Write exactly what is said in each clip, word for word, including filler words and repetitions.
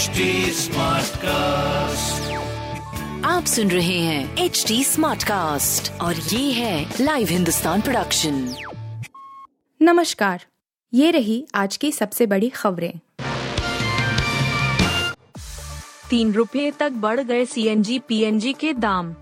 H D smart cast, आप सुन रहे हैं एच डी स्मार्ट कास्ट और ये है लाइव हिंदुस्तान प्रोडक्शन। नमस्कार, ये रही आज की सबसे बड़ी खबरें। तीन रुपये तक बढ़ गए C N G P N G के दाम।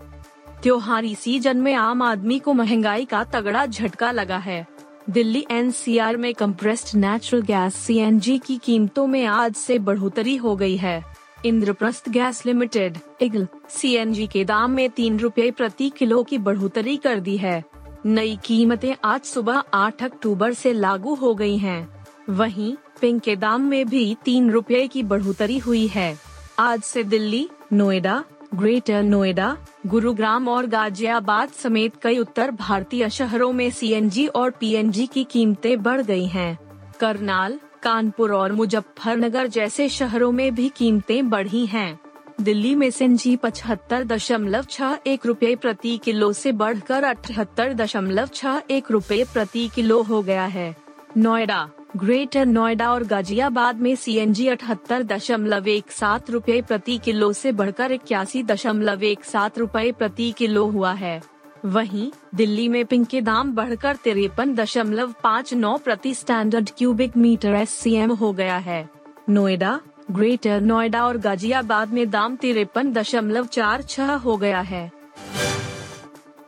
त्योहारी सीजन में आम आदमी को महंगाई का तगड़ा झटका लगा है। दिल्ली एन सी आर में compressed natural gas C N G की कीमतों में आज से बढ़ोतरी हो गई है। Indraprastha gas limited IGL C N G के दाम में तीन रुपये प्रति किलो की बढ़ोतरी कर दी है। नई कीमतें आज सुबह आठ अक्टूबर से लागू हो गई हैं। वहीं पिंक के दाम में भी तीन रुपये की बढ़ोतरी हुई है। आज से दिल्ली, नोएडा, ग्रेटर नोएडा, गुरुग्राम और गाजियाबाद समेत कई उत्तर भारतीय शहरों में सी एन जी और पी एन जी की कीमतें बढ़ गई हैं। करनाल, कानपुर और मुजफ्फरनगर जैसे शहरों में भी कीमतें बढ़ी हैं। दिल्ली में सी एन जी पचहत्तर दशमलव छह एक रुपये प्रति किलो से बढ़कर अठहत्तर दशमलव छह एक रुपये प्रति किलो हो गया है। नोएडा, ग्रेटर नोएडा और गाजियाबाद में सी एन जी अठहत्तर दशमलव एक सात रुपये प्रति किलो से बढ़कर इक्यासी दशमलव एक सात रुपये प्रति किलो हुआ है। वहीं दिल्ली में पिंक के दाम बढ़कर तिरपन दशमलव पाँच नौ प्रति standard cubic metre S C M हो गया है। नोएडा, ग्रेटर नोएडा और गाजियाबाद में दाम तिरपन दशमलव चार छह हो गया है।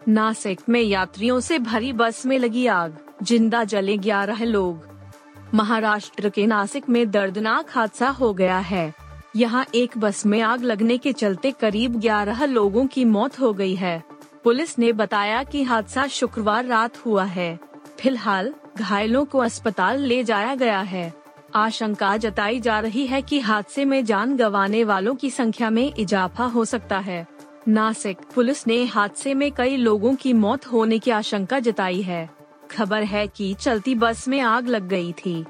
नासिक में यात्रियों से भरी बस में लगी आग, जिंदा जले ग्यारह लोग। महाराष्ट्र के नासिक में दर्दनाक हादसा हो गया है। यहाँ एक बस में आग लगने के चलते करीब ग्यारह लोगों की मौत हो गई है। पुलिस ने बताया कि हादसा शुक्रवार रात हुआ है। फिलहाल घायलों को अस्पताल ले जाया गया है। आशंका जताई जा रही है कि हादसे में जान गंवाने वालों की संख्या में इजाफा हो सकता है। नासिक पुलिस ने हादसे में कई लोगों की मौत होने की आशंका जताई है। खबर है कि चलती बस में आग लग गई थी।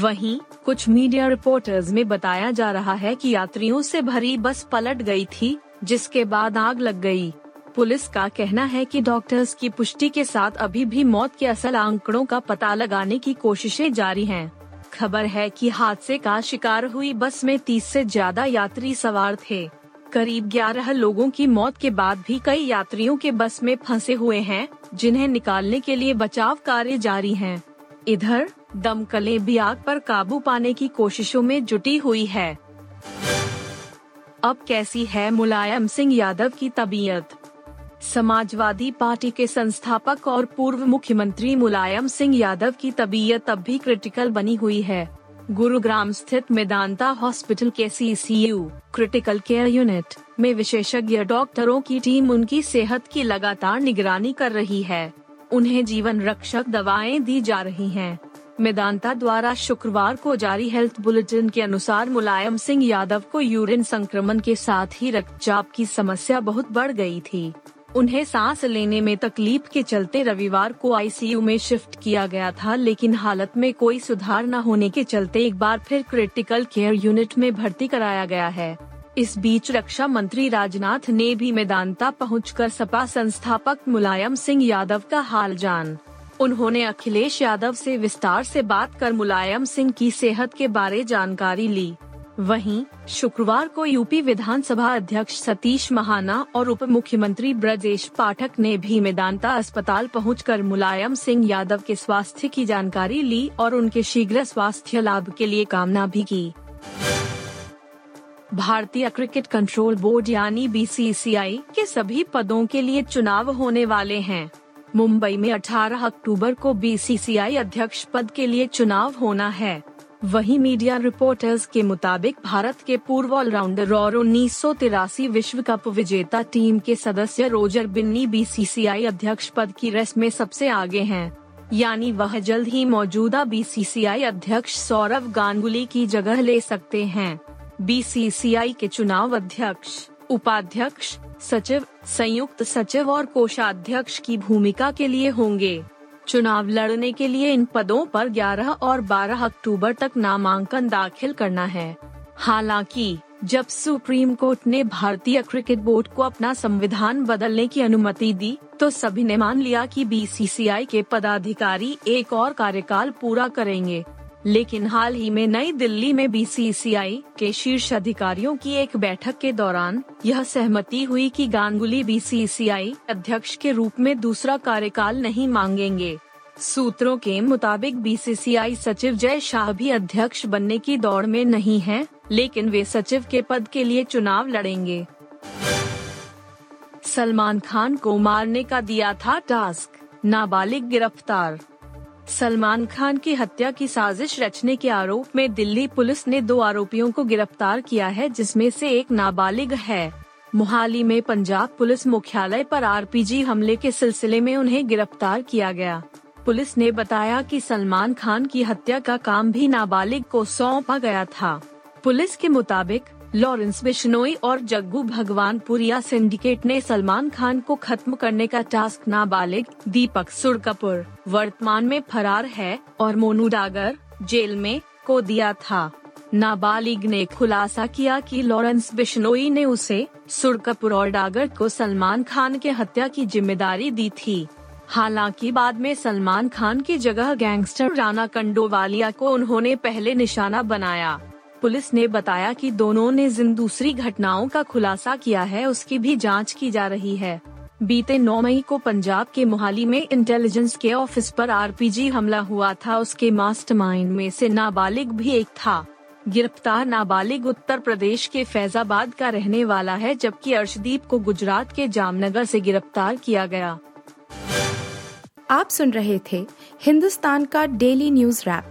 वहीं कुछ मीडिया रिपोर्टर्स में बताया जा रहा है कि यात्रियों से भरी बस पलट गई थी, जिसके बाद आग लग गई। पुलिस का कहना है कि डॉक्टर्स की पुष्टि के साथ अभी भी मौत के असल आंकड़ों का पता लगाने की कोशिशें जारी हैं। खबर है कि हादसे का शिकार हुई बस में तीस से ज्यादा यात्री सवार थे। करीब ग्यारह लोगों की मौत के बाद भी कई यात्रियों के बस में फंसे हुए हैं, जिन्हें निकालने के लिए बचाव कार्य जारी हैं। इधर दमकलें भी आग पर काबू पाने की कोशिशों में जुटी हुई है। अब कैसी है मुलायम सिंह यादव की तबीयत? समाजवादी पार्टी के संस्थापक और पूर्व मुख्यमंत्री मुलायम सिंह यादव की तबीयत अब भी क्रिटिकल बनी हुई है। गुरुग्राम स्थित मेदांता हॉस्पिटल के C C U critical care unit में विशेषज्ञ डॉक्टरों की टीम उनकी सेहत की लगातार निगरानी कर रही है। उन्हें जीवन रक्षक दवाएं दी जा रही हैं। मेदांता द्वारा शुक्रवार को जारी हेल्थ बुलेटिन के अनुसार मुलायम सिंह यादव को यूरिन संक्रमण के साथ ही रक्तचाप की समस्या बहुत बढ़ गई थी। उन्हें सांस लेने में तकलीफ के चलते रविवार को आई सी यू में शिफ्ट किया गया था, लेकिन हालत में कोई सुधार न होने के चलते एक बार फिर क्रिटिकल केयर यूनिट में भर्ती कराया गया है। इस बीच रक्षा मंत्री राजनाथ ने भी मेदांता पहुंचकर सपा संस्थापक मुलायम सिंह यादव का हाल जान। उन्होंने अखिलेश यादव से विस्तार से बात कर मुलायम सिंह की सेहत के बारे जानकारी ली। वहीं शुक्रवार को यूपी विधानसभा अध्यक्ष सतीश महाना और उप मुख्यमंत्री ब्रजेश पाठक ने भी मेदांता अस्पताल पहुंचकर मुलायम सिंह यादव के स्वास्थ्य की जानकारी ली और उनके शीघ्र स्वास्थ्य लाभ के लिए कामना भी की। भारतीय क्रिकेट कंट्रोल बोर्ड यानी बी सी सी आई के सभी पदों के लिए चुनाव होने वाले हैं। मुंबई में अठारह अक्टूबर को बी सी सी आई अध्यक्ष पद के लिए चुनाव होना है। वहीं मीडिया रिपोर्टर्स के मुताबिक भारत के पूर्व ऑलराउंडर और उन्नीस सौ तिरासी विश्व कप विजेता टीम के सदस्य Roger Binny B C C I अध्यक्ष पद की रेस में सबसे आगे हैं। यानी वह जल्द ही मौजूदा बी सी सी आई अध्यक्ष सौरव गांगुली की जगह ले सकते हैं। बी सी सी आई के चुनाव अध्यक्ष, उपाध्यक्ष, सचिव, संयुक्त सचिव और कोषाध्यक्ष की भूमिका के लिए होंगे। चुनाव लड़ने के लिए इन पदों पर ग्यारह और बारह अक्टूबर तक नामांकन दाखिल करना है। हालांकि जब सुप्रीम कोर्ट ने भारतीय क्रिकेट बोर्ड को अपना संविधान बदलने की अनुमति दी, तो सभी ने मान लिया कि बी सी सी आई के पदाधिकारी एक और कार्यकाल पूरा करेंगे। लेकिन हाल ही में नई दिल्ली में बीसीसीआई के शीर्ष अधिकारियों की एक बैठक के दौरान यह सहमति हुई कि गांगुली बीसीसीआई अध्यक्ष के रूप में दूसरा कार्यकाल नहीं मांगेंगे। सूत्रों के मुताबिक बीसीसीआई सचिव जय शाह भी अध्यक्ष बनने की दौड़ में नहीं हैं, लेकिन वे सचिव के पद के लिए चुनाव लड़ेंगे। सलमान खान को मारने का दिया था टास्क, नाबालिग गिरफ्तार। सलमान खान की हत्या की साजिश रचने के आरोप में दिल्ली पुलिस ने दो आरोपियों को गिरफ्तार किया है, जिसमें से एक नाबालिग है। मोहाली में पंजाब पुलिस मुख्यालय पर आरपीजी हमले के सिलसिले में उन्हें गिरफ्तार किया गया। पुलिस ने बताया कि सलमान खान की हत्या का काम भी नाबालिग को सौंपा गया था। पुलिस के मुताबिक लॉरेंस बिश्नोई और जग्गू भगवान पुरिया सिंडिकेट ने सलमान खान को खत्म करने का टास्क नाबालिग दीपक सुरकपुर, वर्तमान में फरार है, और मोनू डागर जेल में को दिया था। नाबालिग ने खुलासा किया कि लॉरेंस बिश्नोई ने उसे, सुरकपुर और डागर को सलमान खान के हत्या की जिम्मेदारी दी थी। हालांकि बाद में सलमान खान की जगह गैंगस्टर राणा कंडोवालिया को उन्होंने पहले निशाना बनाया। पुलिस ने बताया कि दोनों ने जिन दूसरी घटनाओं का खुलासा किया है, उसकी भी जांच की जा रही है। बीते नौ मई को पंजाब के मोहाली में इंटेलिजेंस के ऑफिस पर आरपीजी हमला हुआ था। उसके मास्टरमाइंड में से नाबालिग भी एक था। गिरफ्तार नाबालिग उत्तर प्रदेश के फैजाबाद का रहने वाला है, जबकि अर्शदीप को गुजरात के जामनगर से गिरफ्तार किया गया। आप सुन रहे थे हिंदुस्तान का डेली न्यूज रैप,